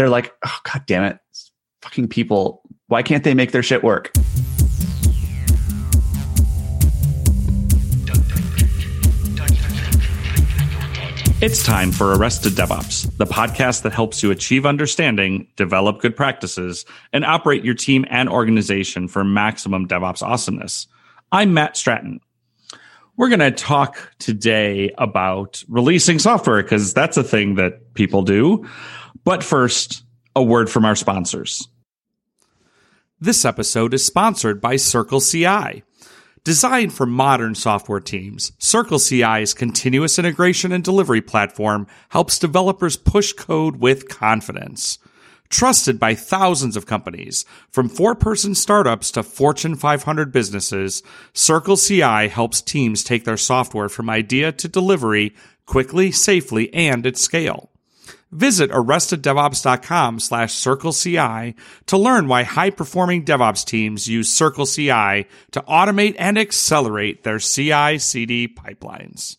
they're like, oh, God damn it. It's fucking people. Why can't they make their shit work? It's time for Arrested DevOps, the podcast that helps you achieve understanding, develop good practices, and operate your team and organization for maximum DevOps awesomeness. I'm Matt Stratton. We're going to talk today about releasing software because that's a thing that people do. But first, a word from our sponsors. This episode is sponsored by CircleCI. Designed for modern software teams, CircleCI's continuous integration and delivery platform helps developers push code with confidence. Trusted by thousands of companies, from four-person startups to Fortune 500 businesses, CircleCI helps teams take their software from idea to delivery quickly, safely, and at scale. Visit arresteddevops.com/CircleCI to learn why high-performing DevOps teams use CircleCI to automate and accelerate their CI/CD pipelines.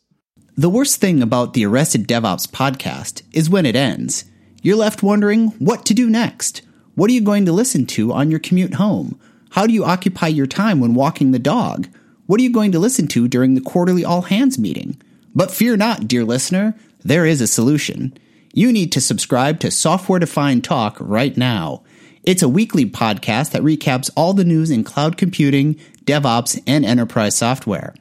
The worst thing about the Arrested DevOps podcast is when it ends. You're left wondering what to do next. What are you going to listen to on your commute home? How do you occupy your time when walking the dog? What are you going to listen to during the quarterly all-hands meeting? But fear not, dear listener, there is a solution. You need to subscribe to Software Defined Talk right now. It's a weekly podcast that recaps all the news in cloud computing, DevOps, and enterprise software.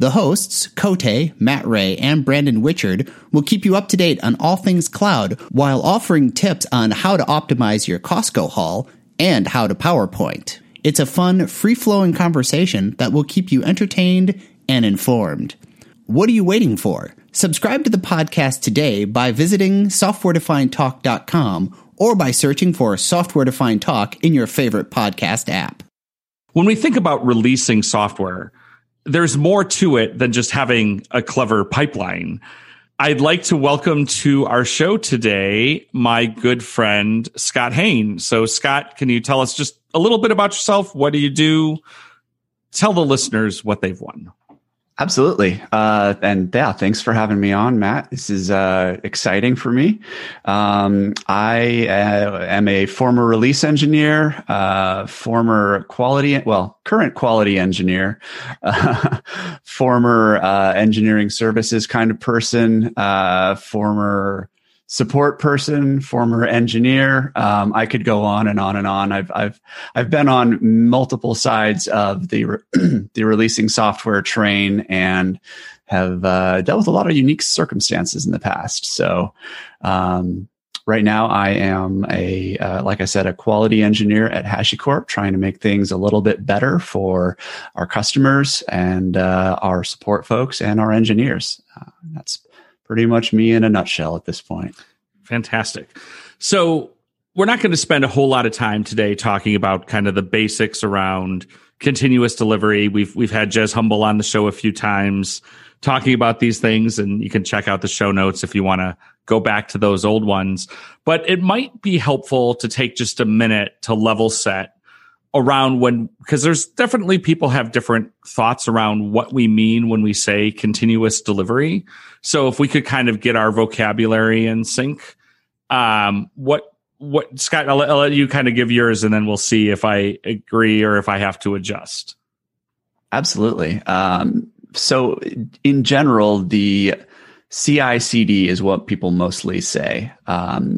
The hosts, Cote, Matt Ray, and Brandon Witchard, will keep you up to date on all things cloud while offering tips on how to optimize your Costco haul and how to PowerPoint. It's a fun, free-flowing conversation that will keep you entertained and informed. What are you waiting for? Subscribe to the podcast today by visiting softwaredefinedtalk.com or by searching for Software Defined Talk in your favorite podcast app. When we think about releasing software, there's more to it than just having a clever pipeline. I'd like to welcome to our show today my good friend, Scott Hain. So, Scott, can you tell us just a little bit about yourself? What do you do? Tell the listeners what they've won. Absolutely. And thanks for having me on, Matt. This is exciting for me. I am a former release engineer, current quality engineer, former engineering services kind of person, former support person, former engineer. I could go on and on and on. I've been on multiple sides of the releasing software train and have dealt with a lot of unique circumstances in the past. So right now I am a quality engineer at HashiCorp, trying to make things a little bit better for our customers and our support folks and our engineers. That's pretty much me in a nutshell at this point. Fantastic. So we're not going to spend a whole lot of time today talking about kind of the basics around continuous delivery. We've had Jez Humble on the show a few times talking about these things, and you can check out the show notes if you want to go back to those old ones. But it might be helpful to take just a minute to level set around because there's definitely people have different thoughts around what we mean when we say continuous delivery. So if we could kind of get our vocabulary in sync, what Scott, I'll let you kind of give yours and then we'll see if I agree or if I have to adjust. Absolutely. So in general, the CI/CD is what people mostly say.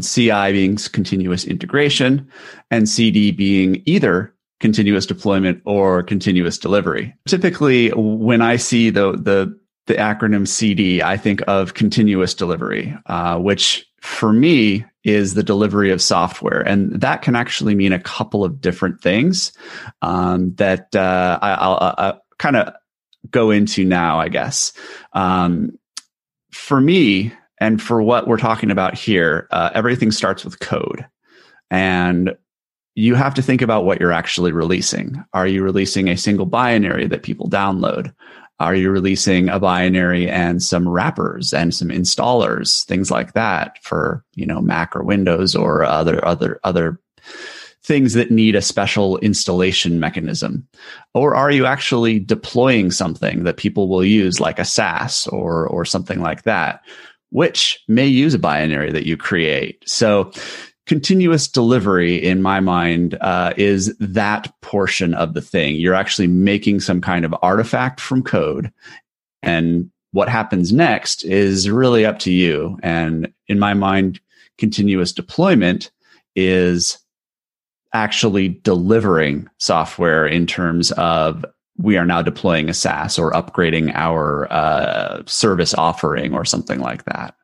CI being continuous integration and CD being either continuous deployment or continuous delivery. Typically, when I see the acronym CD, I think of continuous delivery, which for me is the delivery of software. And that can actually mean a couple of different things that I'll kind of go into now, I guess. For me, and for what we're talking about here, everything starts with code. And you have to think about what you're actually releasing. Are you releasing a single binary that people download? Are you releasing a binary and some wrappers and some installers, things like that for, Mac or Windows or other things that need a special installation mechanism? Or are you actually deploying something that people will use, like a SaaS or something like that, which may use a binary that you create? So continuous delivery, in my mind, is that portion of the thing. You're actually making some kind of artifact from code, and what happens next is really up to you. And in my mind, continuous deployment is actually delivering software in terms of we are now deploying a SaaS or upgrading our service offering or something like that.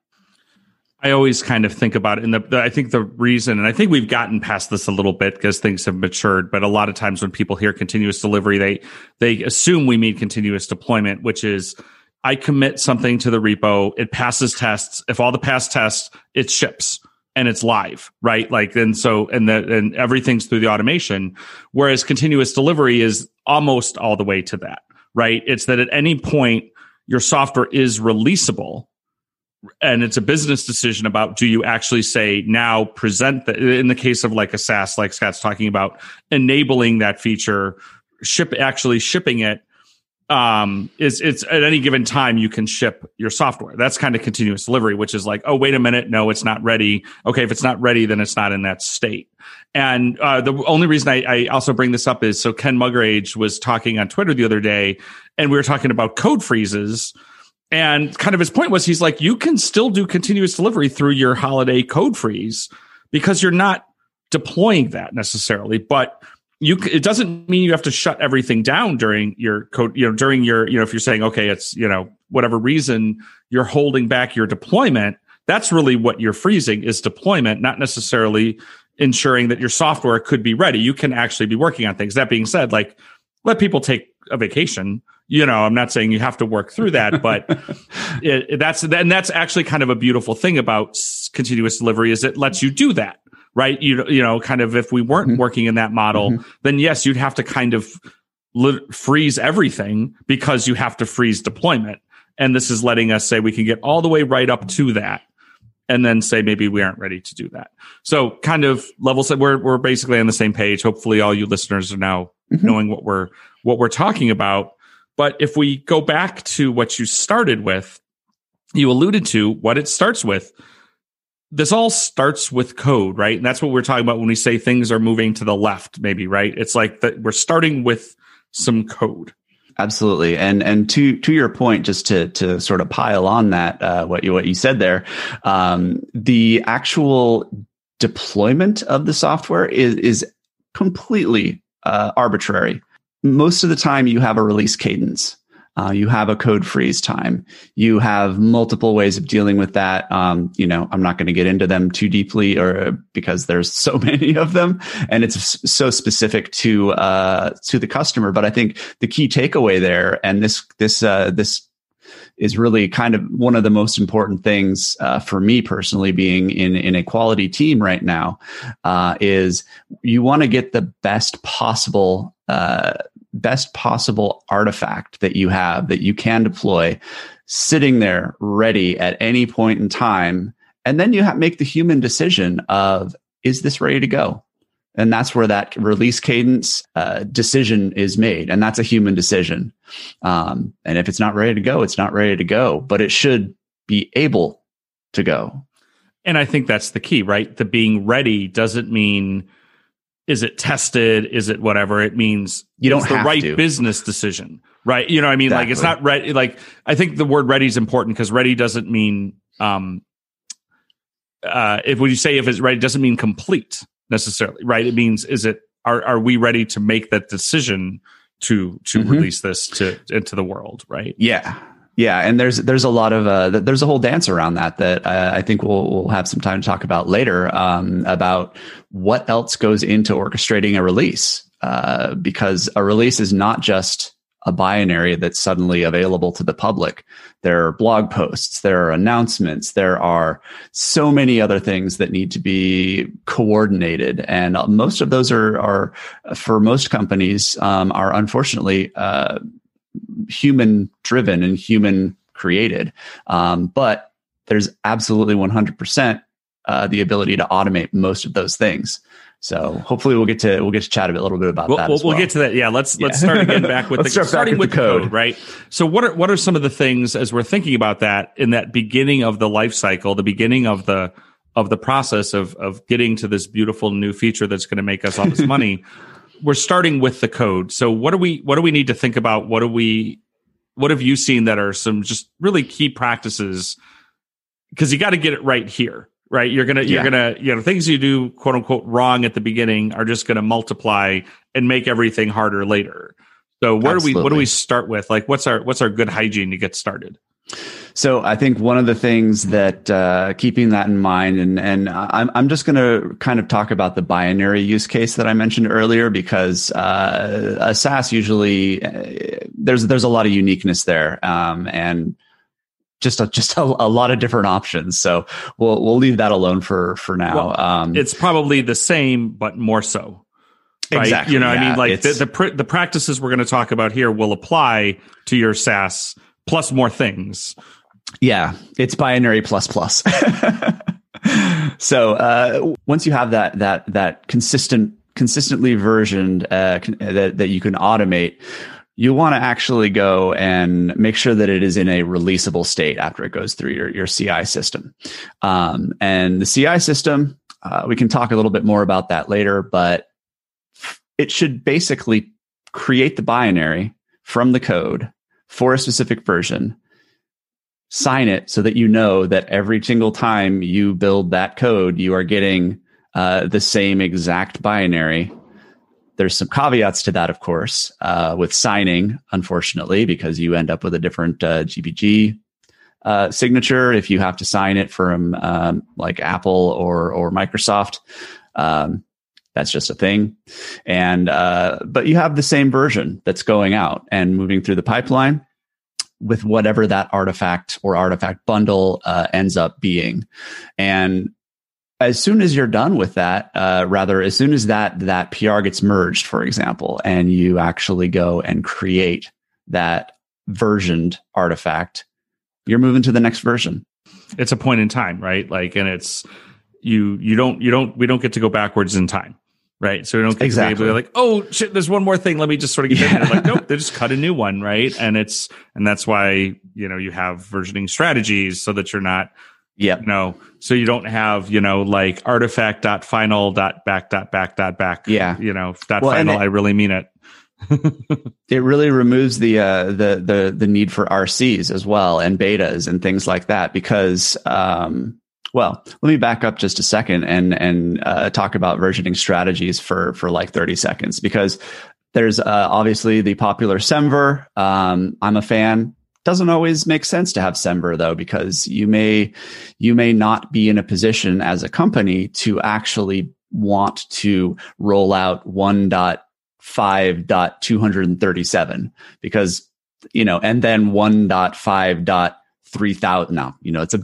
I always kind of think about it, and I think the reason, and I think we've gotten past this a little bit because things have matured, but a lot of times when people hear continuous delivery, they assume we mean continuous deployment, which is I commit something to the repo, it passes tests. If all the past tests, it ships and it's live, right? Like, and so, and everything's through the automation, whereas continuous delivery is almost all the way to that, right? It's that at any point, your software is releasable. And it's a business decision about, do you actually say now present that in the case of like a SaaS, like Scott's talking about, enabling that feature, shipping it, it's at any given time you can ship your software. That's kind of continuous delivery, which is like, oh, wait a minute. No, it's not ready. Okay. If it's not ready, then it's not in that state. And the only reason I also bring this up is so Ken Mugrage was talking on Twitter the other day, and we were talking about code freezes. And kind of his point was, he's like, you can still do continuous delivery through your holiday code freeze because you're not deploying that necessarily, but it doesn't mean you have to shut everything down during your code, during your, if you're saying, okay, it's, whatever reason you're holding back your deployment, that's really what you're freezing is deployment, not necessarily ensuring that your software could be ready. You can actually be working on things. That being said, like, let people take a vacation. I'm not saying you have to work through that, but that's actually kind of a beautiful thing about continuous delivery is it lets you do that, right? Kind of if we weren't working in that model, then yes, you'd have to kind of freeze everything because you have to freeze deployment. And this is letting us say we can get all the way right up to that and then say maybe we aren't ready to do that. So kind of level set, we're basically on the same page. Hopefully all you listeners are now knowing what we're talking about. But if we go back to what you started with, you alluded to what it starts with. This all starts with code, right? And that's what we're talking about when we say things are moving to the left, maybe, right? It's like that we're starting with some code. Absolutely. And to your point, just to sort of pile on that, what you said there, the actual deployment of the software is completely arbitrary. Most of the time, you have a release cadence. You have a code freeze time. You have multiple ways of dealing with that. I'm not going to get into them too deeply, or because there's so many of them, and it's so specific to the customer. But I think the key takeaway there, and this is really kind of one of the most important things for me personally, being in a quality team right now, is you want to get the best possible artifact that you have that you can deploy sitting there ready at any point in time. And then you make the human decision of, is this ready to go? And that's where that release cadence decision is made. And that's a human decision. And if it's not ready to go, it's not ready to go, but it should be able to go. And I think that's the key, right? The being ready doesn't mean, is it tested? Is it whatever? It means it's the right business decision, right? You know what I mean? Exactly. Like, it's not ready. Like, I think the word ready is important because ready doesn't mean, if it's ready, it doesn't mean complete necessarily, right? It means, are we ready to make that decision to release this into the world, right? Yeah. Yeah, and there's a lot of there's a whole dance around that I think we'll have some time to talk about later, about what else goes into orchestrating a release, because a release is not just a binary that's suddenly available to the public. There are blog posts, there are announcements, there are so many other things that need to be coordinated. And most of those are for most companies, are unfortunately human driven and human created. But there's absolutely 100% the ability to automate most of those things. So hopefully we'll get to chat a little bit about that. We'll get to that. Yeah. Let's start again back with starting with the code, right? So what are some of the things as we're thinking about that in that beginning of the life cycle, the beginning of the of the process of getting to this beautiful new feature that's going to make us all this money, we're starting with the code. So what do we need to think about? What have you seen that are some just really key practices? Because you got to get it right here, right? You're gonna things you do quote unquote wrong at the beginning are just gonna multiply and make everything harder later. So what do we start with? Like what's our good hygiene to get started? So I think one of the things that keeping that in mind, and I'm just going to kind of talk about the binary use case that I mentioned earlier, because a SaaS usually there's a lot of uniqueness there, and just a lot of different options. So we'll leave that alone for now. Well, it's probably the same, but more so. Right? Exactly. You know, yeah, I mean, like the practices we're going to talk about here will apply to your SaaS plus more things. Yeah, it's binary plus. So once you have that consistently versioned that you can automate, you want to actually go and make sure that it is in a releasable state after it goes through your CI system. And the CI system, we can talk a little bit more about that later, but it should basically create the binary from the code for a specific version, sign it so that you know that every single time you build that code, you are getting the same exact binary. There's some caveats to that, of course, with signing, unfortunately, because you end up with a different GPG signature if you have to sign it from like Apple or Microsoft. That's just a thing. And but you have the same version that's going out and moving through the pipeline with whatever that artifact or artifact bundle ends up being. And as soon as you're done with that, as soon as that PR gets merged, for example, and you actually go and create that versioned artifact, you're moving to the next version. It's a point in time, right? Like, and it's we don't get to go backwards in time, right? So we don't get to be able to like, oh shit, there's one more thing. Let me just sort of get in there. Like, nope, they just cut a new one, right? And that's why, you know, you have versioning strategies so that you're not. Yeah. No. So you don't have, you know, like artifact.final.back. Yeah. You know, final. I really mean it. It really removes the need for RCs as well, and betas and things like that, because well, let me back up just a second and talk about versioning strategies for like 30 seconds, because there's obviously the popular Semver. I'm a fan. Doesn't always make sense to have Semver, though, because you may not be in a position as a company to actually want to roll out 1.5.237, because, you know, and then 1.5.3000. Now, you know, it's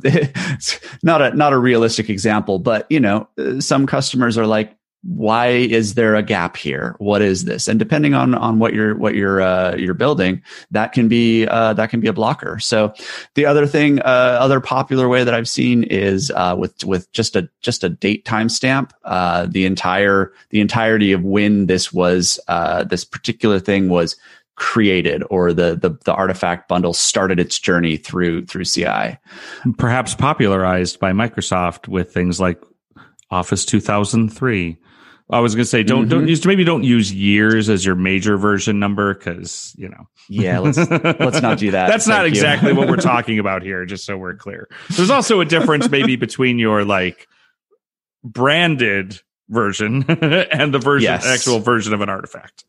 not a realistic example, but, you know, some customers are like, why is there a gap here? What is this? And depending on what you're building, that can be a blocker. So the other thing, other popular way that I've seen is with just a date timestamp, the entirety of when this was this particular thing was created, or the artifact bundle started its journey through CI. Perhaps popularized by Microsoft with things like Office 2003. I was going to say, don't use years as your major version number, because, you know. Yeah, let's not do that. That's not exactly what we're talking about here, just so we're clear. There's also a difference maybe between your like branded version and the version, actual version of an artifact.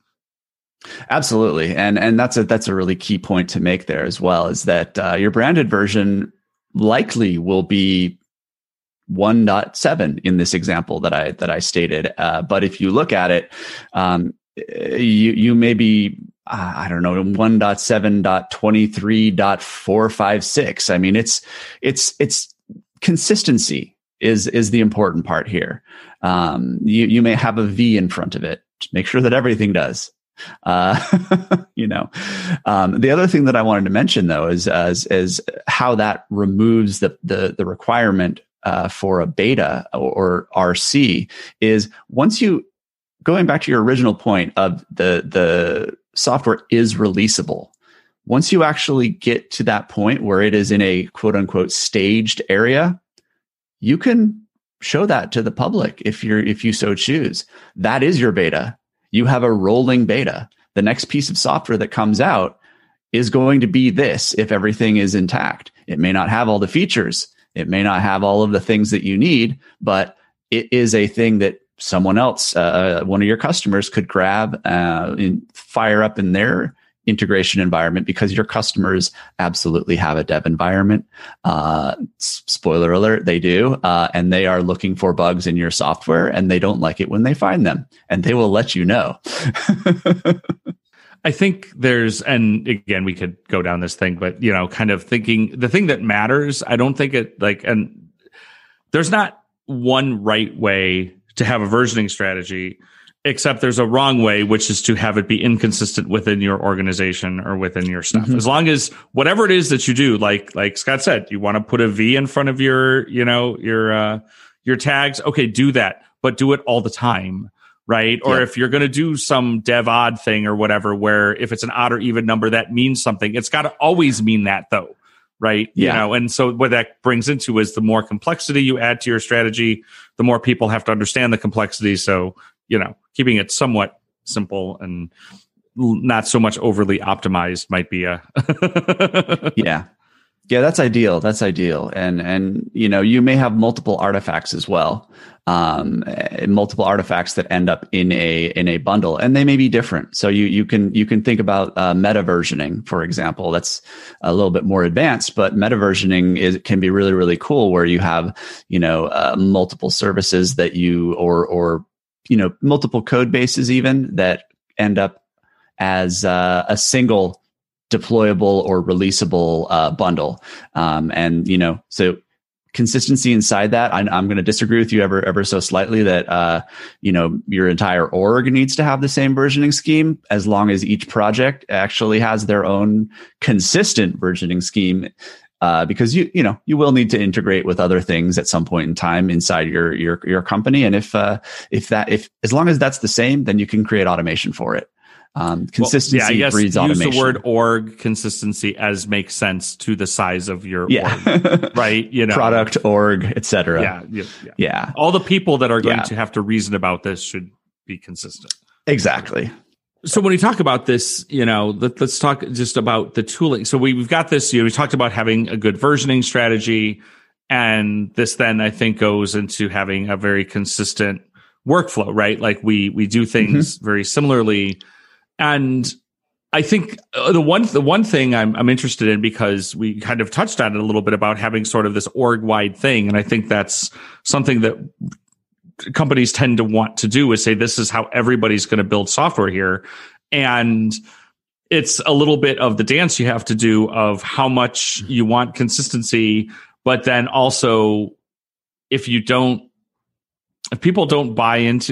Absolutely, and that's a really key point to make there as well, is that your branded version likely will be 1.7 in this example that I stated. But if you look at it, you may be, I don't know, 1.7.23.456. I mean, it's consistency is the important part here. You may have a V in front of it. Just make sure that everything does. You know, the other thing that I wanted to mention, though, is how that removes the requirement for a beta or RC, is once you, going back to your original point of the software is releasable, once you actually get to that point where it is in a quote unquote staged area, you can show that to the public if you so choose. That is your beta. You have a rolling beta. The next piece of software that comes out is going to be this if everything is intact. It may not have all the features. It may not have all of the things that you need, but it is a thing that someone else, one of your customers, could grab and fire up in their integration environment, because your customers absolutely have a dev environment. Spoiler alert, they do. And they are looking for bugs in your software, and they don't like it when they find them, and they will let you know. I think there's, and again, we could go down this thing, but, you know, kind of thinking the thing that matters, I don't think it like, and there's not one right way to have a versioning strategy, except there's a wrong way, which is to have it be inconsistent within your organization or within your stuff. Mm-hmm. As long as whatever it is that you do, like Scott said, you want to put a V in front of your tags. Okay, do that, but do it all the time. Right. Or if you're going to do some dev odd thing or whatever, where if it's an odd or even number, that means something. It's got to always mean that, though. Right. Yeah. You know, and so what that brings into is the more complexity you add to your strategy, the more people have to understand the complexity. So, you know, keeping it somewhat simple and not so much overly optimized might be a yeah. Yeah, that's ideal. That's ideal. And you know, you may have multiple artifacts as well. Multiple artifacts that end up in a bundle, and they may be different. So you can think about meta versioning, for example. That's a little bit more advanced, but meta versioning can be really, really cool, where you have, you know, multiple services that you or you know, multiple code bases even that end up as a single deployable or releasable bundle. And, you know, so consistency inside that, I'm going to disagree with you ever so slightly that, you know, your entire org needs to have the same versioning scheme, as long as each project actually has their own consistent versioning scheme. Because you will need to integrate with other things at some point in time inside your company, and if as long as that's the same, then you can create automation for it. Consistency breeds automation. Use the word org consistency as makes sense to the size of your org, right? You know, product, org, etc. Yeah. All the people that are going to have to reason about this should be consistent. Exactly. So when we talk about this, you know, let's talk just about the tooling. So we've got this, you know, we talked about having a good versioning strategy, and this then I think goes into having a very consistent workflow, right? Like we do things mm-hmm. very similarly. And I think the one thing I'm interested in, because we kind of touched on it a little bit about having sort of this org-wide thing. And I think that's something that companies tend to want to do, is say, this is how everybody's going to build software here. And it's a little bit of the dance you have to do of how much you want consistency. But then also, if people don't want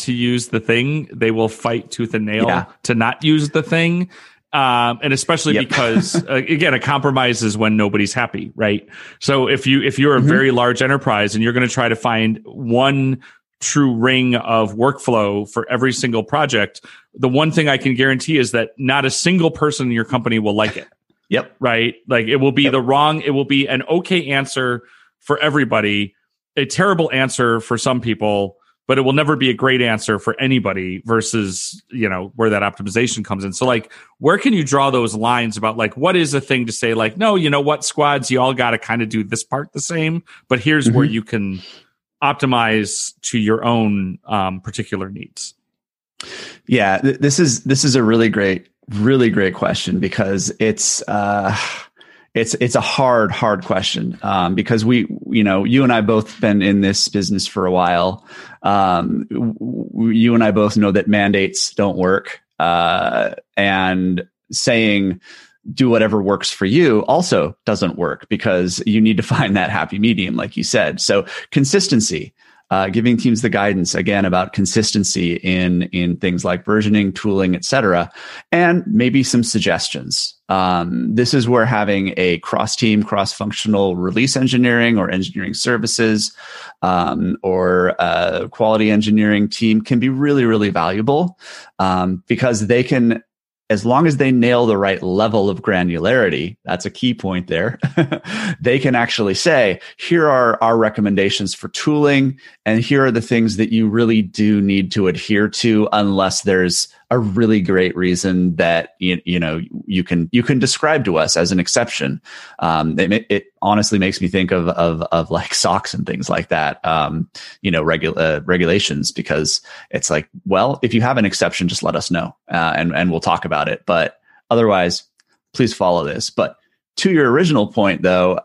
to use the thing, they will fight tooth and nail to not use the thing. And especially because again, a compromise is when nobody's happy, right? So if you're a mm-hmm. very large enterprise and you're going to try to find one true ring of workflow for every single project, the one thing I can guarantee is that not a single person in your company will like it. Yep. Right? Like it will be it will be an okay answer for everybody, a terrible answer for some people, but it will never be a great answer for anybody, versus, you know, where that optimization comes in. So like, where can you draw those lines about like, what is a thing to say like, no, you know what, squads, you all got to kind of do this part the same, but here's mm-hmm. where you can optimize to your own particular needs. Yeah, this is a really great question, because it's a hard question, because you and I both been in this business for a while. You and I both know that mandates don't work, and saying do whatever works for you also doesn't work, because you need to find that happy medium, like you said. So consistency, giving teams the guidance again about consistency in things like versioning, tooling, etc., and maybe some suggestions. This is where having a cross-team, cross-functional release engineering or engineering services or quality engineering team can be really, really valuable, because they can as long as they nail the right level of granularity, that's a key point there, they can actually say, here are our recommendations for tooling, and here are the things that you really do need to adhere to unless there's a really great reason that you can describe to us as an exception. It honestly makes me think of like SOX and things like that, regulations, because it's like, well, if you have an exception, just let us know, and we'll talk about it. But otherwise, please follow this. But to your original point, though,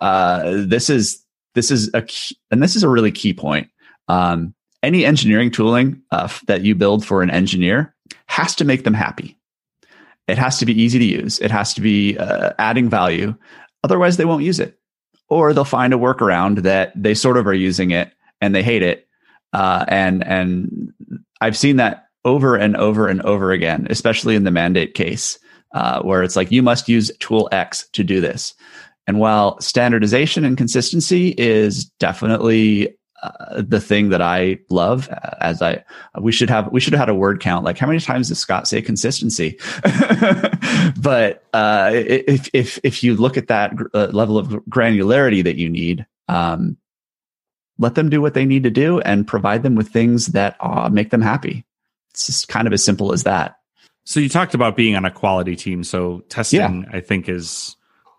this is a really key point. Any engineering tooling that you build for an engineer has to make them happy. It has to be easy to use. It has to be adding value. Otherwise, they won't use it, or they'll find a workaround that they sort of are using it and they hate it. And I've seen that over and over and over again, especially in the mandate case, where it's like, you must use tool X to do this. And while standardization and consistency is definitely the thing that I love, we should have had a word count. Like, how many times does Scott say consistency? But if you look at that level of granularity that you need, let them do what they need to do and provide them with things that make them happy. It's just kind of as simple as that. So you talked about being on a quality team. So testing, yeah, I think is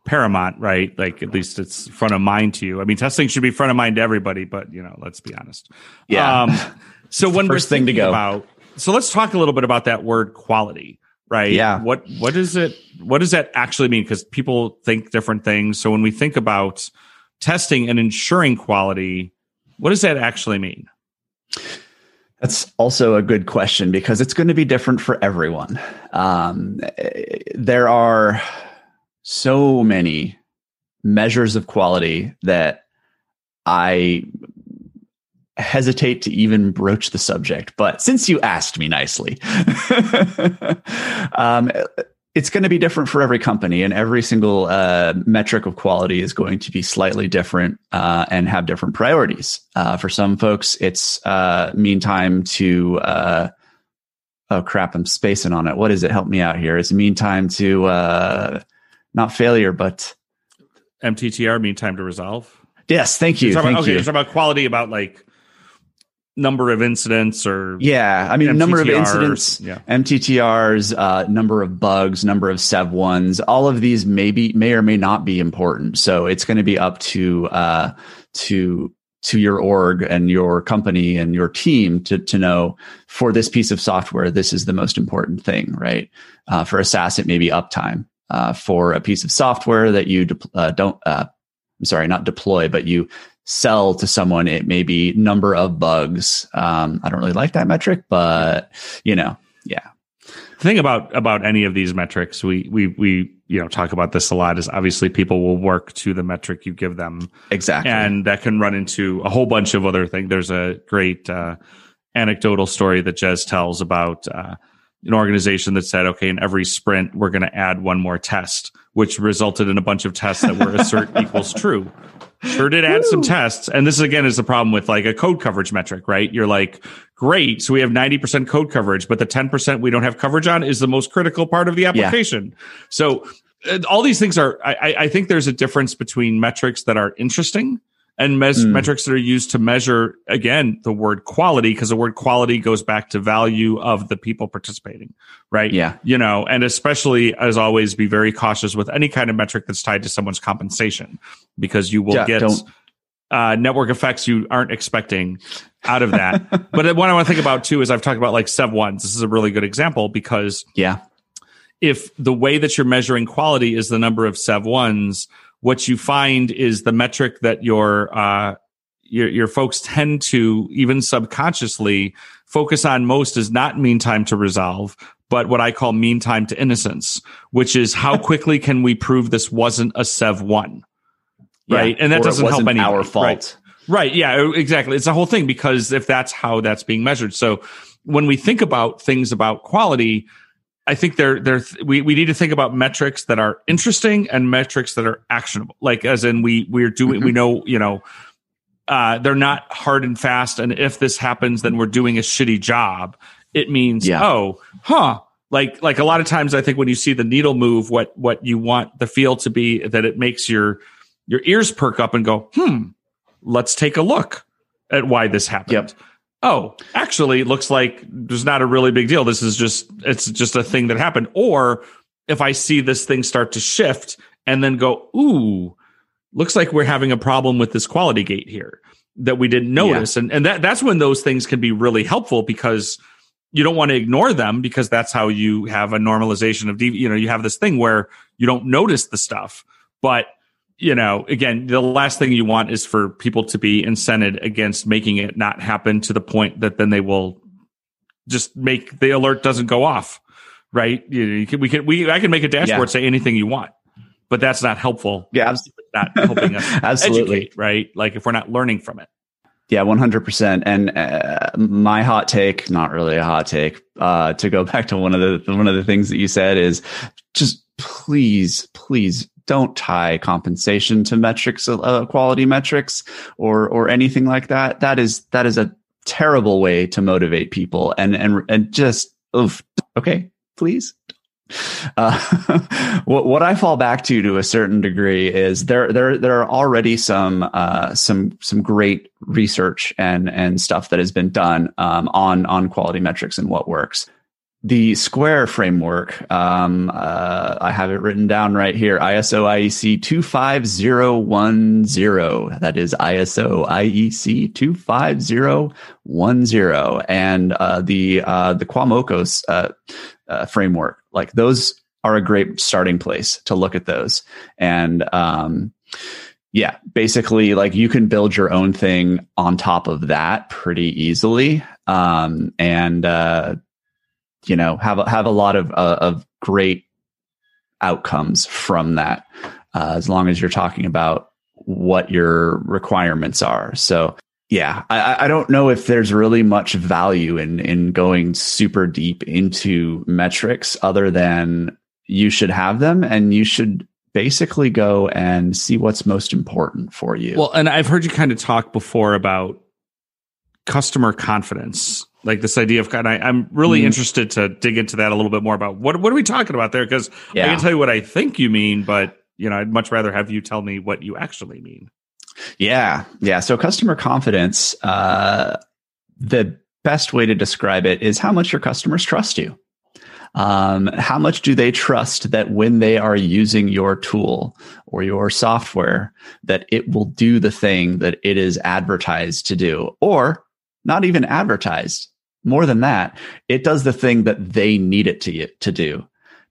paramount, right? Like, at least it's front of mind to you. I mean, testing should be front of mind to everybody, but let's be honest. Yeah. So when we're thinking about, so let's talk a little bit about that word quality, right? Yeah. What is it? What does that actually mean? Because people think different things. So when we think about testing and ensuring quality, what does that actually mean? That's also a good question, because it's going to be different for everyone. There are so many measures of quality that I hesitate to even broach the subject. But since you asked me nicely, it's going to be different for every company, and every single metric of quality is going to be slightly different and have different priorities. For some folks, it's mean time to... oh, crap, I'm spacing on it. What is it? Help me out here. It's mean time to... not failure, but MTTR, mean time to resolve. Yes, thank you. Thank you. It's about quality, about like number of incidents, or MTTRs, number of incidents, yeah. MTTRs, number of bugs, number of sev1s. All of these may or may not be important. So it's going to be up to your org and your company and your team to know, for this piece of software, this is the most important thing, right? For a SaaS, it may be uptime. For a piece of software that you you sell to someone, it may be number of bugs. I don't really like that metric, but yeah. The thing about any of these metrics, we talk about this a lot, is obviously people will work to the metric you give them. Exactly. And that can run into a whole bunch of other things. There's a great anecdotal story that Jez tells about an organization that said, okay, in every sprint, we're going to add one more test, which resulted in a bunch of tests that were assert equals true. Sure did add some tests. And this, again, is the problem with like a code coverage metric, right? You're like, great, so we have 90% code coverage, but the 10% we don't have coverage on is the most critical part of the application. Yeah. So all these things are, I think there's a difference between metrics that are interesting and metrics that are used to measure, again, the word quality, because the word quality goes back to value of the people participating, right? Yeah. And especially, as always, be very cautious with any kind of metric that's tied to someone's compensation, because you will get network effects you aren't expecting out of that. But what I want to think about, too, is I've talked about like sev1s. This is a really good example, because if the way that you're measuring quality is the number of sev1s, what you find is the metric that your folks tend to, even subconsciously, focus on most is not mean time to resolve, but what I call mean time to innocence, which is how quickly can we prove this wasn't a sev1, right? Yeah, and that doesn't help anyone. Our fault, right? Yeah, exactly. It's a whole thing, because if that's how that's being measured, so when we think about things about quality, I think we need to think about metrics that are interesting and metrics that are actionable. Like, as in they're not hard and fast. And if this happens, then we're doing a shitty job. It means, Like a lot of times, I think when you see the needle move, what you want the field to be, that it makes your ears perk up and go, let's take a look at why this happened. Yep. Oh, actually, it looks like there's not a really big deal. This is just, it's just a thing that happened. Or if I see this thing start to shift and then go, ooh, looks like we're having a problem with this quality gate here that we didn't notice. Yeah. And that's when those things can be really helpful, because you don't want to ignore them, because that's how you have a normalization of, you have this thing where you don't notice the stuff. But, again, the last thing you want is for people to be incented against making it not happen, to the point that then they will just make the alert doesn't go off. Right. I can make a dashboard say anything you want, but that's not helpful. Yeah. Absolutely. Not helping us absolutely. Educate, right. Like if we're not learning from it. Yeah, 100%. And my hot take, not really a hot take, to go back to one of the things that you said, is just please don't tie compensation to metrics, quality metrics, or anything like that. That is a terrible way to motivate people. And just oof. Okay, please. What I fall back to a certain degree is there are already some great research and stuff that has been done on quality metrics and what works. The Square framework, I have it written down right here, ISO IEC 25010. That is ISO IEC 25010. And the Cuamocos framework, like those are a great starting place to look at those. And basically, like, you can build your own thing on top of that pretty easily. Have a lot of great outcomes from that, as long as you're talking about what your requirements are. So yeah, I don't know if there's really much value in going super deep into metrics, other than you should have them and you should basically go and see what's most important for you. Well, and I've heard you kind of talk before about customer confidence, like this idea of, and I'm really interested to dig into that a little bit more about what are we talking about there? Because I can tell you what I think you mean, but I'd much rather have you tell me what you actually mean. Yeah. So customer confidence, the best way to describe it is how much your customers trust you. How much do they trust that when they are using your tool or your software, that it will do the thing that it is advertised to do, or not even advertised? More than that, it does the thing that they need it to do.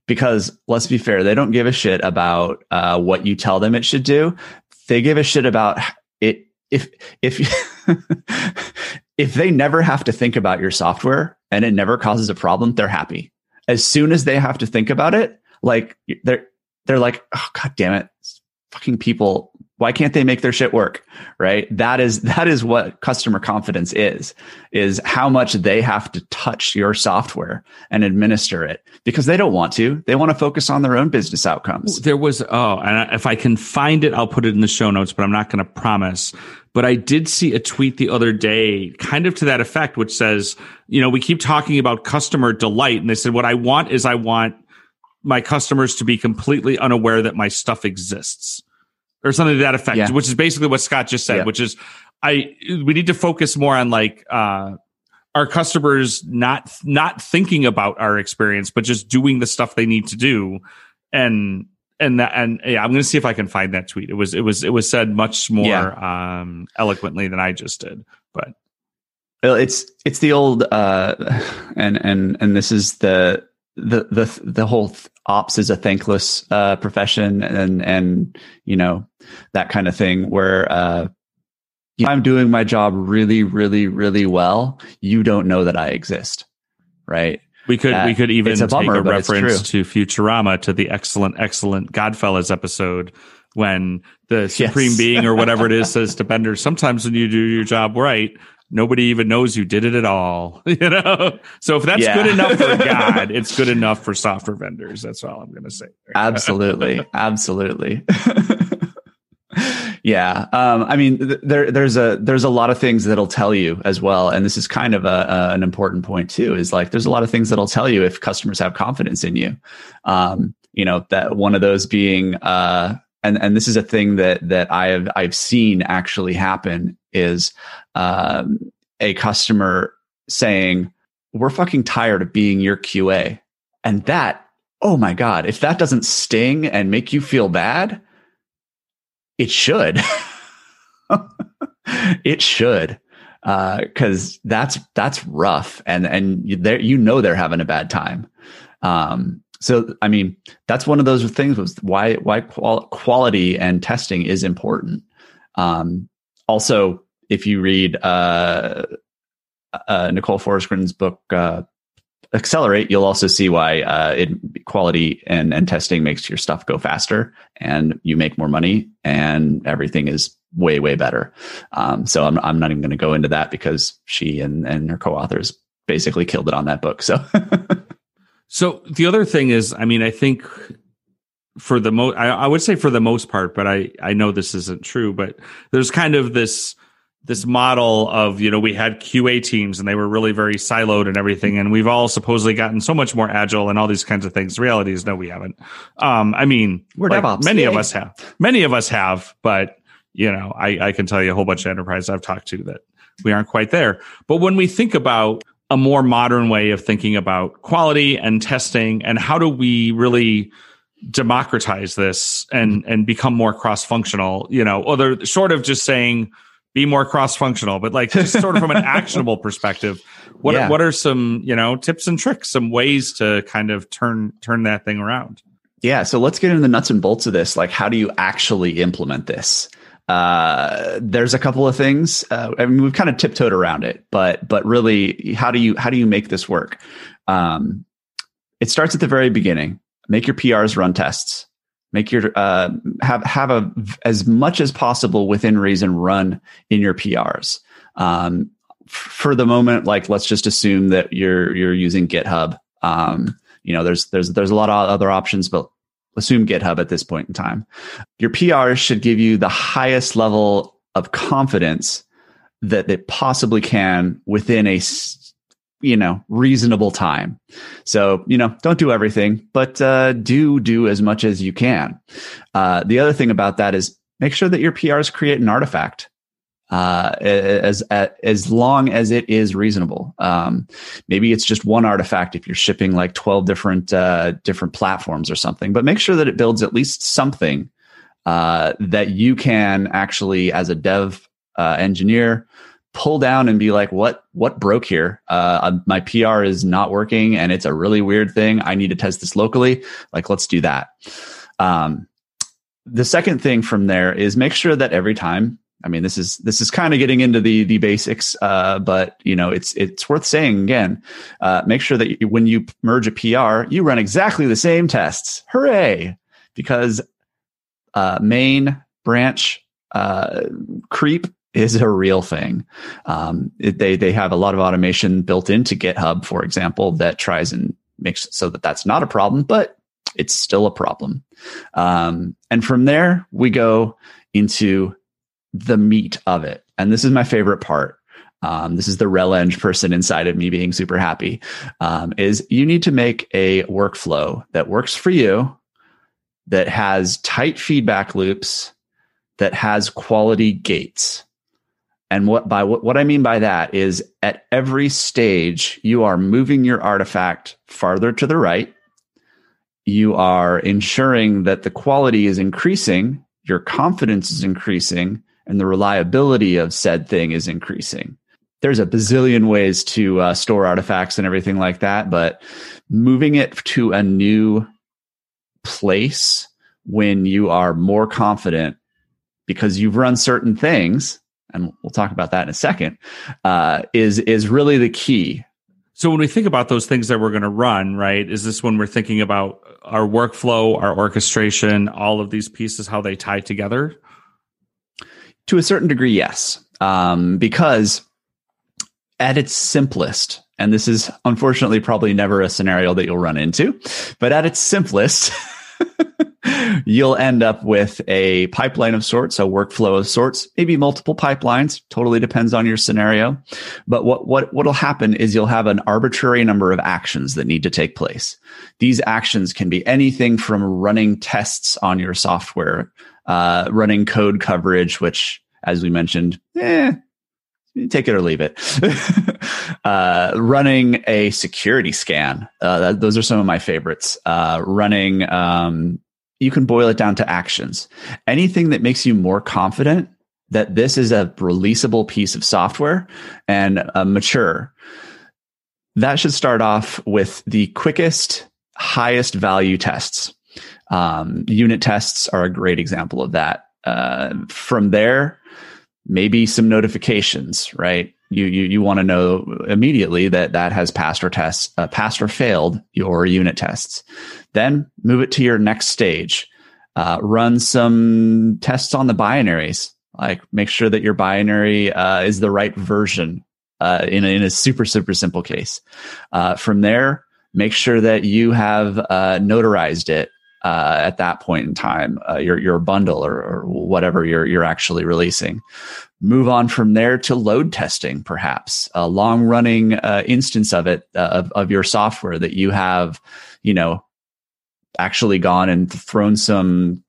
Because let's be fair, they don't give a shit about what you tell them it should do. They give a shit about it. If they never have to think about your software and it never causes a problem, they're happy. As soon as they have to think about it, like they're like, oh, God damn it, fucking people. Why can't they make their shit work? Right. That is what customer confidence is how much they have to touch your software and administer it, because they don't want to. They want to focus on their own business outcomes. There was, and if I can find it, I'll put it in the show notes, but I'm not going to promise. But I did see a tweet the other day, kind of to that effect, which says, we keep talking about customer delight. And they said, what I want is I want my customers to be completely unaware that my stuff exists. Or something to that effect, which is basically what Scott just said, which is we need to focus more on our customers not thinking about our experience, but just doing the stuff they need to do. And I'm going to see if I can find that tweet. It was said much more eloquently than I just did, but it's the old and this is the whole ops is a thankless profession and that kind of thing, where if I'm doing my job really, really, really well, you don't know that I exist, right? We could even take a reference to Futurama, to the excellent Godfellas episode, when the supreme being or whatever it is says to Bender, sometimes when you do your job right, nobody even knows you did it at all, So if that's good enough for God, it's good enough for software vendors. That's all I'm going to say. Absolutely. Yeah. I mean, there's a lot of things that'll tell you as well. And this is kind of an important point too, is like, there's a lot of things that'll tell you if customers have confidence in you. You know, that one of those being, and this is a thing that I've seen actually happen is, a customer saying, we're fucking tired of being your QA. And that, oh my God, if that doesn't sting and make you feel bad, it should. It should, because that's rough, and they're having a bad time. So I mean, that's one of those things was why quality and testing is important. Also, if you read Nicole Forsgren's book Accelerate, you'll also see why quality and testing makes your stuff go faster, and you make more money, and everything is way, way better. So I'm not even going to go into that because she and her co-authors basically killed it on that book. So, so the other thing is, I mean, I think for the most, I would say for the most part, but I know this isn't true, but there's kind of this model of, you know, we had QA teams and they were really very siloed and everything. And we've all supposedly gotten so much more agile and all these kinds of things. The reality is, no, we haven't. I mean, we're like DevOps. Many of us have, but you know, I can tell you a whole bunch of enterprises I've talked to that we aren't quite there. But when we think about a more modern way of thinking about quality and testing and how do we really democratize this and become more cross-functional, you know, other short of just saying, be more cross-functional, but like just sort of from an actionable perspective, what are some, you know, tips and tricks, some ways to kind of turn that thing around? Yeah. So let's get into the nuts and bolts of this. Like, how do you actually implement this? There's a couple of things. I mean, we've kind of tiptoed around it, but really, how do you make this work? It starts at the very beginning. Make your PRs run tests. Make your have as much as possible within reason run in your PRs. For the moment, like let's just assume that you're using GitHub. You know, there's a lot of other options, but assume GitHub at this point in time. Your PRs should give you the highest level of confidence that they possibly can within a reasonable time. So, you know, don't do everything, but do as much as you can. The other thing about that is make sure that your PRs create an artifact as long as it is reasonable. Maybe it's just one artifact if you're shipping like 12 different platforms or something, but make sure that it builds at least something that you can actually, as a dev engineer, pull down and be like, what broke here? My PR is not working and it's a really weird thing. I need to test this locally. Like, let's do that. The second thing from there is make sure that every time, I mean, this is kind of getting into the basics, but you know, it's worth saying again, make sure that when you merge a PR, you run exactly the same tests. Hooray! Because, main branch, creep, is a real thing. They have a lot of automation built into GitHub, for example, that tries and makes so that that's not a problem, but it's still a problem. And from there, we go into the meat of it. And this is my favorite part. This is the RelEng person inside of me being super happy, is you need to make a workflow that works for you, that has tight feedback loops, that has quality gates. And what I mean by that is at every stage, you are moving your artifact farther to the right. You are ensuring that the quality is increasing, your confidence is increasing, and the reliability of said thing is increasing. There's a bazillion ways to store artifacts and everything like that, but moving it to a new place when you are more confident because you've run certain things, and we'll talk about that in a second, is really the key. So when we think about those things that we're going to run, right, is this when we're thinking about our workflow, our orchestration, all of these pieces, how they tie together? To a certain degree, yes. Because at its simplest, and this is unfortunately probably never a scenario that you'll run into, but at its simplest, you'll end up with a pipeline of sorts, a workflow of sorts, maybe multiple pipelines, totally depends on your scenario. But what'll happen is you'll have an arbitrary number of actions that need to take place. These actions can be anything from running tests on your software, running code coverage, which, as we mentioned, take it or leave it. Running a security scan. Those are some of my favorites. You can boil it down to actions. Anything that makes you more confident that this is a releasable piece of software and mature, that should start off with the quickest, highest value tests. Unit tests are a great example of that. From there, maybe some notifications, right? You want to know immediately that has passed or failed your unit tests. Then move it to your next stage. Run some tests on the binaries, like make sure that your binary is the right version in a super, super simple case. From there, make sure that you have notarized it. At that point in time, your bundle or whatever you're actually releasing. Move on from there to load testing, perhaps a long running instance of it of your software that you have, actually gone and thrown some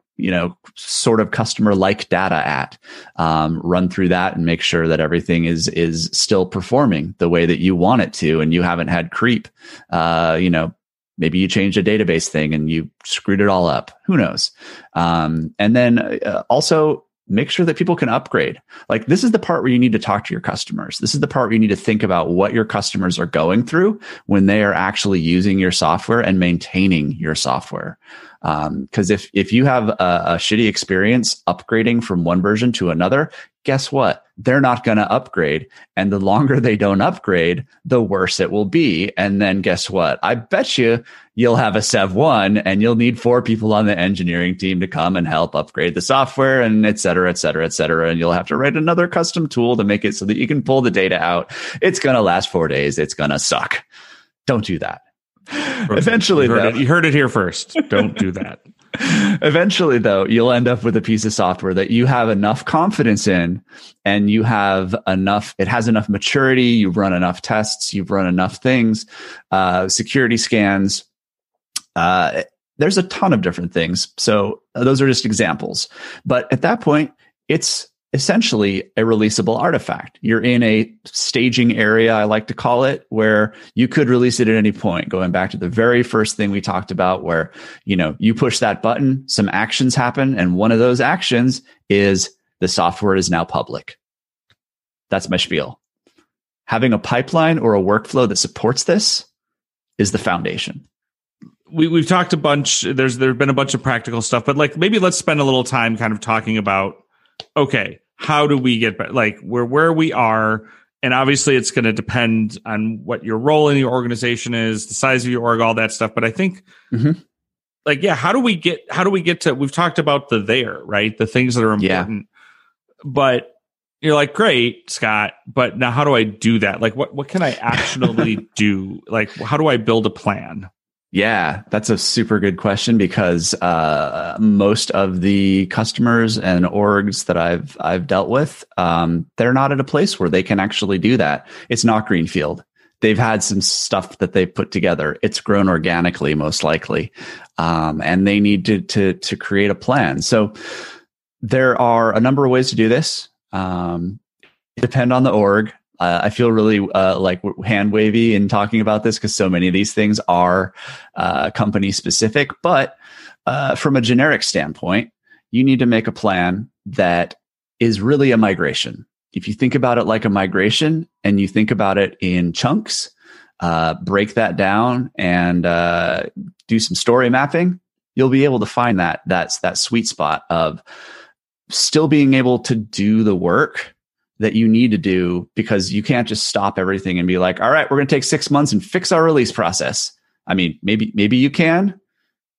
sort of customer like data at. Run through that and make sure that everything is still performing the way that you want it to, and you haven't had creep. Maybe you changed a database thing and you screwed it all up. Who knows? And then also make sure that people can upgrade. Like, this is the part where you need to talk to your customers. This is the part where you need to think about what your customers are going through when they are actually using your software and maintaining your software. Because if you have a shitty experience upgrading from one version to another, guess what? They're not going to upgrade. And the longer they don't upgrade, the worse it will be. And then guess what? I bet you'll have a Sev 1 and you'll need 4 people on the engineering team to come and help upgrade the software and et cetera, et cetera, et cetera. And you'll have to write another custom tool to make it so that you can pull the data out. It's going to last 4 days. It's going to suck. Don't do that. Eventually, you heard it here first. Don't do that. Eventually, though, you'll end up with a piece of software that you have enough confidence in, and you have enough, it has enough maturity, you've run enough tests, you've run enough things, security scans. There's a ton of different things. So those are just examples. But at that point, it's essentially a releasable artifact. You're in a staging area, I like to call it, where you could release it at any point. Going back to the very first thing we talked about, where, you push that button, some actions happen. And one of those actions is the software is now public. That's my spiel. Having a pipeline or a workflow that supports this is the foundation. We've talked a bunch. There's been a bunch of practical stuff, but maybe let's spend a little time kind of talking about, okay, how do we get back? Where we are, and obviously it's going to depend on what your role in your organization is, the size of your org, all that stuff. But I think, how do we get to? We've talked about the there, right? The things that are important. Yeah. But you're like, great, Scott. But now, how do I do that? What can I actionably do? How do I build a plan? Yeah, that's a super good question, because most of the customers and orgs that I've dealt with, they're not at a place where they can actually do that. It's not greenfield. They've had some stuff that they've put together. It's grown organically, most likely, and they need to create a plan. So there are a number of ways to do this. Depend on the org. I feel really hand wavy in talking about this because so many of these things are company specific. But from a generic standpoint, you need to make a plan that is really a migration. If you think about it like a migration and you think about it in chunks, break that down and do some story mapping, you'll be able to find that sweet spot of still being able to do the work that you need to do, because you can't just stop everything and be like, all right, we're going to take 6 months and fix our release process. I mean, maybe you can.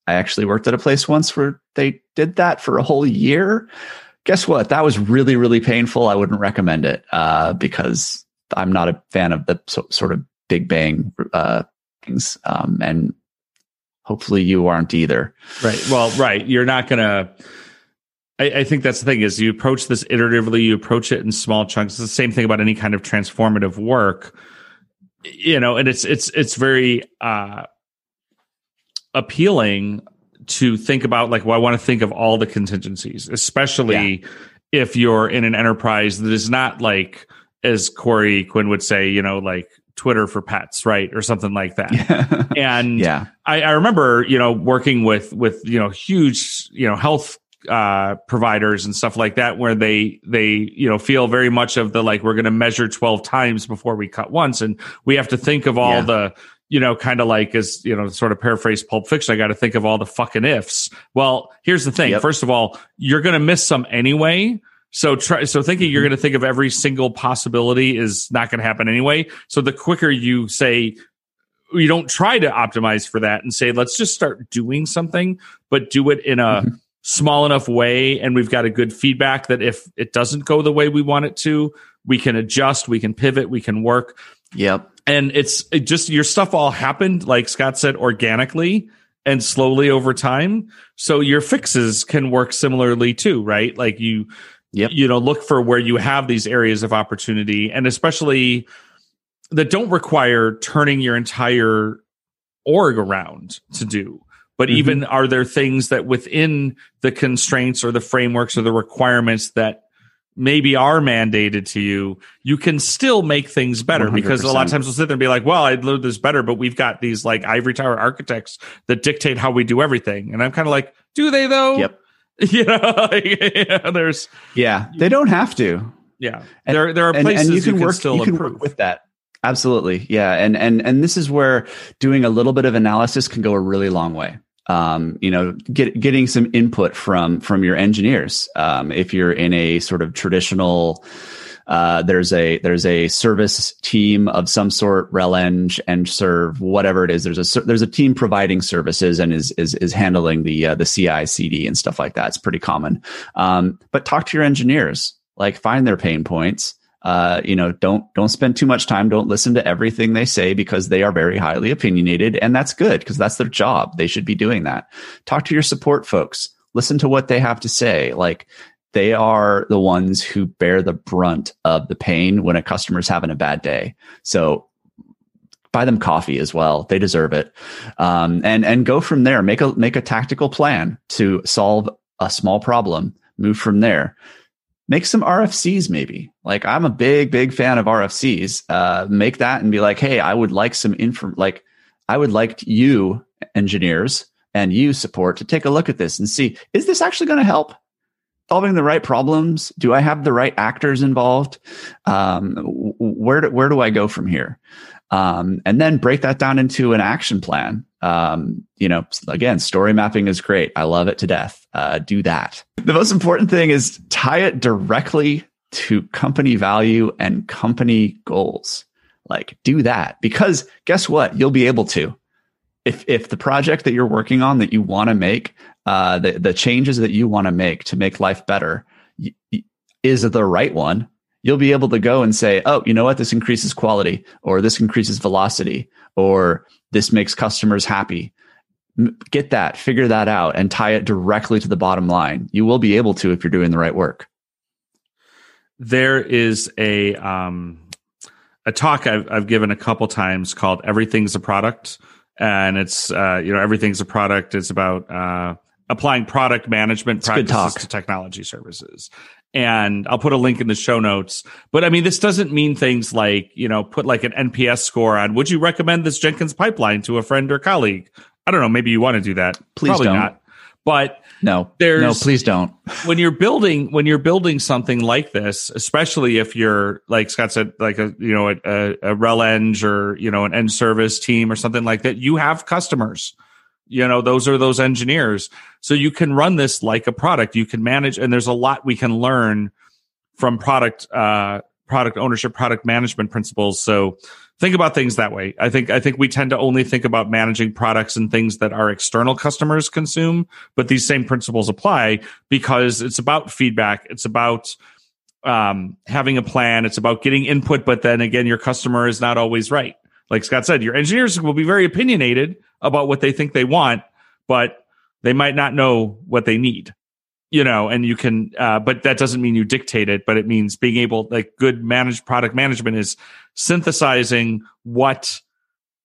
I actually worked at a place once where they did that for a whole year. Guess what? That was really, really painful. I wouldn't recommend it because I'm not a fan of the sort of Big Bang things. And Hopefully you aren't either. Right. Well, right. You're not going to... I think that's the thing, is you approach this iteratively, you approach it in small chunks. It's the same thing about any kind of transformative work, you know, and it's very appealing to think about, like, well, I want to think of all the contingencies, especially if you're in an enterprise that is not, like, as Corey Quinn would say, you know, like Twitter for pets, right? Or something like that. Yeah. And I remember, you know, working with, you know, huge, you know, health providers and stuff like that, where they you know feel very much of the, like, we're going to measure 12 times before we cut once, and we have to think of all the, you know, kind of like, as, you know, sort of paraphrase Pulp Fiction, I got to think of all the fucking ifs. Well, here's the thing. First of all, you're going to miss some anyway. So thinking you're going to think of every single possibility is not going to happen anyway. So the quicker you say, you don't try to optimize for that and say, let's just start doing something, but do it in a small enough way, and we've got a good feedback that if it doesn't go the way we want it to, we can adjust, we can pivot, we can work. Yep. And it just, your stuff all happened, like Scott said, organically and slowly over time. So your fixes can work similarly too, right? Like you know, look for where you have these areas of opportunity, and especially that don't require turning your entire org around to do. But even, are there things that within the constraints or the frameworks or the requirements that maybe are mandated to you, you can still make things better? 100%. Because a lot of times we'll sit there and be like, well, I'd love this better, but we've got these, like, ivory tower architects that dictate how we do everything. And I'm kind of like, do they though? Yep. You know, they don't have to. Yeah. And there are places and you can work with that. Absolutely. Yeah. And this is where doing a little bit of analysis can go a really long way. You know, getting some input from your engineers. If you're in a sort of traditional, there's a service team of some sort, RelEng, EngServe, whatever it is. There's a team providing services and is handling the CI, CD and stuff like that. It's pretty common. But talk to your engineers, like, find their pain points. You know, don't spend too much time. Don't listen to everything they say, because they are very highly opinionated, and that's good, because that's their job. They should be doing that. Talk to your support folks. Listen to what they have to say. Like, they are the ones who bear the brunt of the pain when a customer's having a bad day. So buy them coffee as well. They deserve it. And go from there. Make a tactical plan to solve a small problem. Move from there. Make some RFCs, maybe. Like, I'm a big fan of RFCs. Make that and be like, hey, I would like some info. Like, I would like you engineers and you support to take a look at this and see, is this actually going to help solving the right problems? Do I have the right actors involved? Where do I go from here? And then break that down into an action plan. You know, again, story mapping is great. I love it to death. Do that. The most important thing is tie it directly to company value and company goals. Like, do that, because guess what? You'll be able to, if the project that you're working on that you want to make, the changes that you want to make life better is the right one. You'll be able to go and say, oh, you know what? This increases quality, or this increases velocity, or this makes customers happy. Get that, figure that out, and tie it directly to the bottom line. You will be able to if you're doing the right work. There is a talk I've given a couple times called "Everything's a Product," and it's you know, everything's a product. It's about applying product management practices to technology services. And I'll put a link in the show notes. But I mean, this doesn't mean things like, you know, put like an NPS score on, would you recommend this Jenkins pipeline to a friend or colleague? I don't know. Maybe you want to do that. Please probably don't. Not. But no, please don't. when you're building something like this, especially if you're, like Scott said, like a, you know, a RelEng or, you know, an end service team or something like that, you have customers. You know, those are those engineers. So you can run this like a product. You can manage, and there's a lot we can learn from product ownership, product management principles. So think about things that way. I think we tend to only think about managing products and things that our external customers consume, but these same principles apply, because it's about feedback. It's about having a plan. It's about getting input, but then again, your customer is not always right. like Scott said, your engineers will be very opinionated about what they think they want, but they might not know what they need, you know, and you can, but that doesn't mean you dictate it, but it means being able, like, good managed product management is synthesizing what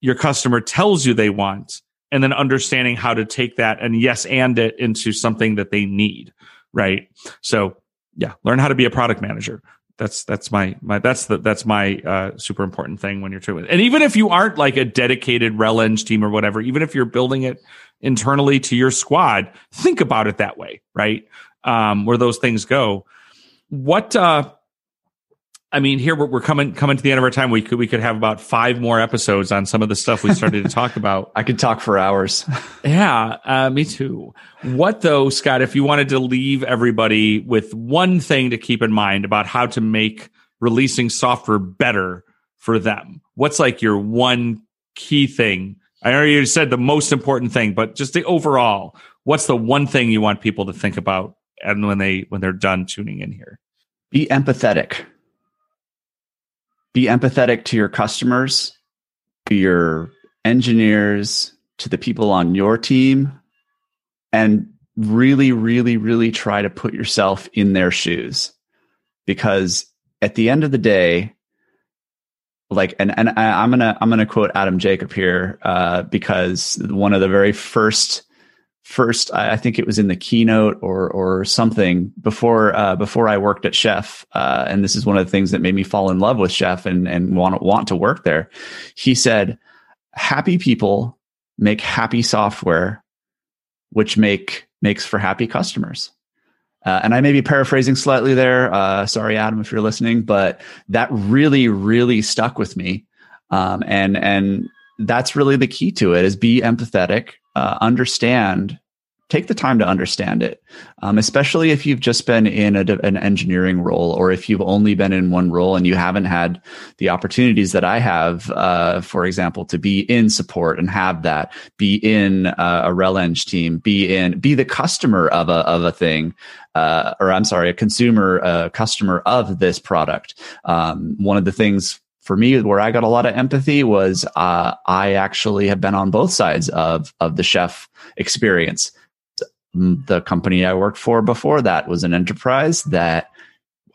your customer tells you they want and then understanding how to take that and yes and it into something that they need, right? So yeah, learn how to be a product manager. That's my super important thing when you're doing it. And even if you aren't like a dedicated RelEng team or whatever, even if you're building it internally to your squad, think about it that way, right? Where those things go. What I mean, here we're coming to the end of our time. We could have about 5 more episodes on some of the stuff we started to talk about. I could talk for hours. Yeah, me too. What though, Scott, if you wanted to leave everybody with one thing to keep in mind about how to make releasing software better for them, what's like your one key thing? I already said the most important thing, but just the overall, what's the one thing you want people to think about and when they're done tuning in here? Be empathetic. Be empathetic to your customers, to your engineers, to the people on your team, and really, really, really try to put yourself in their shoes. Because at the end of the day, like, and I'm gonna quote Adam Jacob here, because one of the very first, I think it was in the keynote or something before I worked at Chef. And this is one of the things that made me fall in love with Chef and want to work there. He said, happy people make happy software, which makes for happy customers. And I may be paraphrasing slightly there. Sorry, Adam, if you're listening, but that really, really stuck with me. And that's really the key to it, is be empathetic. Understand, take the time to understand it, especially if you've just been in an engineering role, or if you've only been in one role and you haven't had the opportunities that I have, for example, to be in support and have that, be in a RelEng team, be the customer of a thing, customer of this product. One of the things for me, where I got a lot of empathy was I actually have been on both sides of the Chef experience. The company I worked for before that was an enterprise that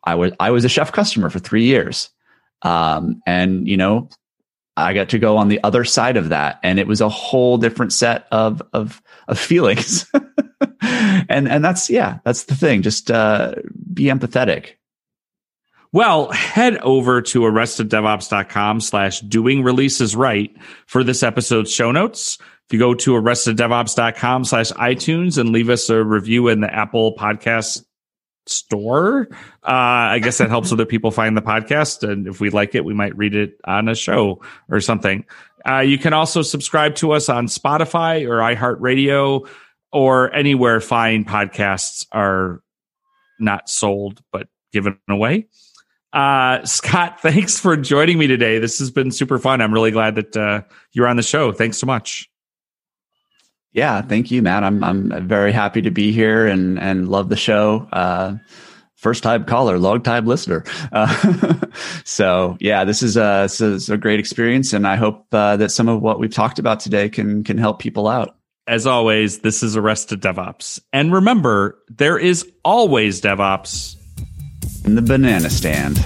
I was a Chef customer for 3 years. And, you know, I got to go on the other side of that, and it was a whole different set of feelings. And that's the thing. Just be empathetic. Well, head over to arresteddevops.com/doing releases right for this episode's show notes. If you go to arresteddevops.com/iTunes and leave us a review in the Apple Podcast Store, I guess that helps other people find the podcast. And if we like it, we might read it on a show or something. You can also subscribe to us on Spotify or iHeartRadio or anywhere fine podcasts are not sold, but given away. Scott, thanks for joining me today. This has been super fun. I'm really glad that you're on the show. Thanks so much. Yeah, thank you, Matt. I'm very happy to be here and love the show. First time caller, long time listener. So yeah, this is a great experience, and I hope that some of what we've talked about today can help people out. As always, this is Arrested DevOps, and remember, there is always DevOps in the banana stand.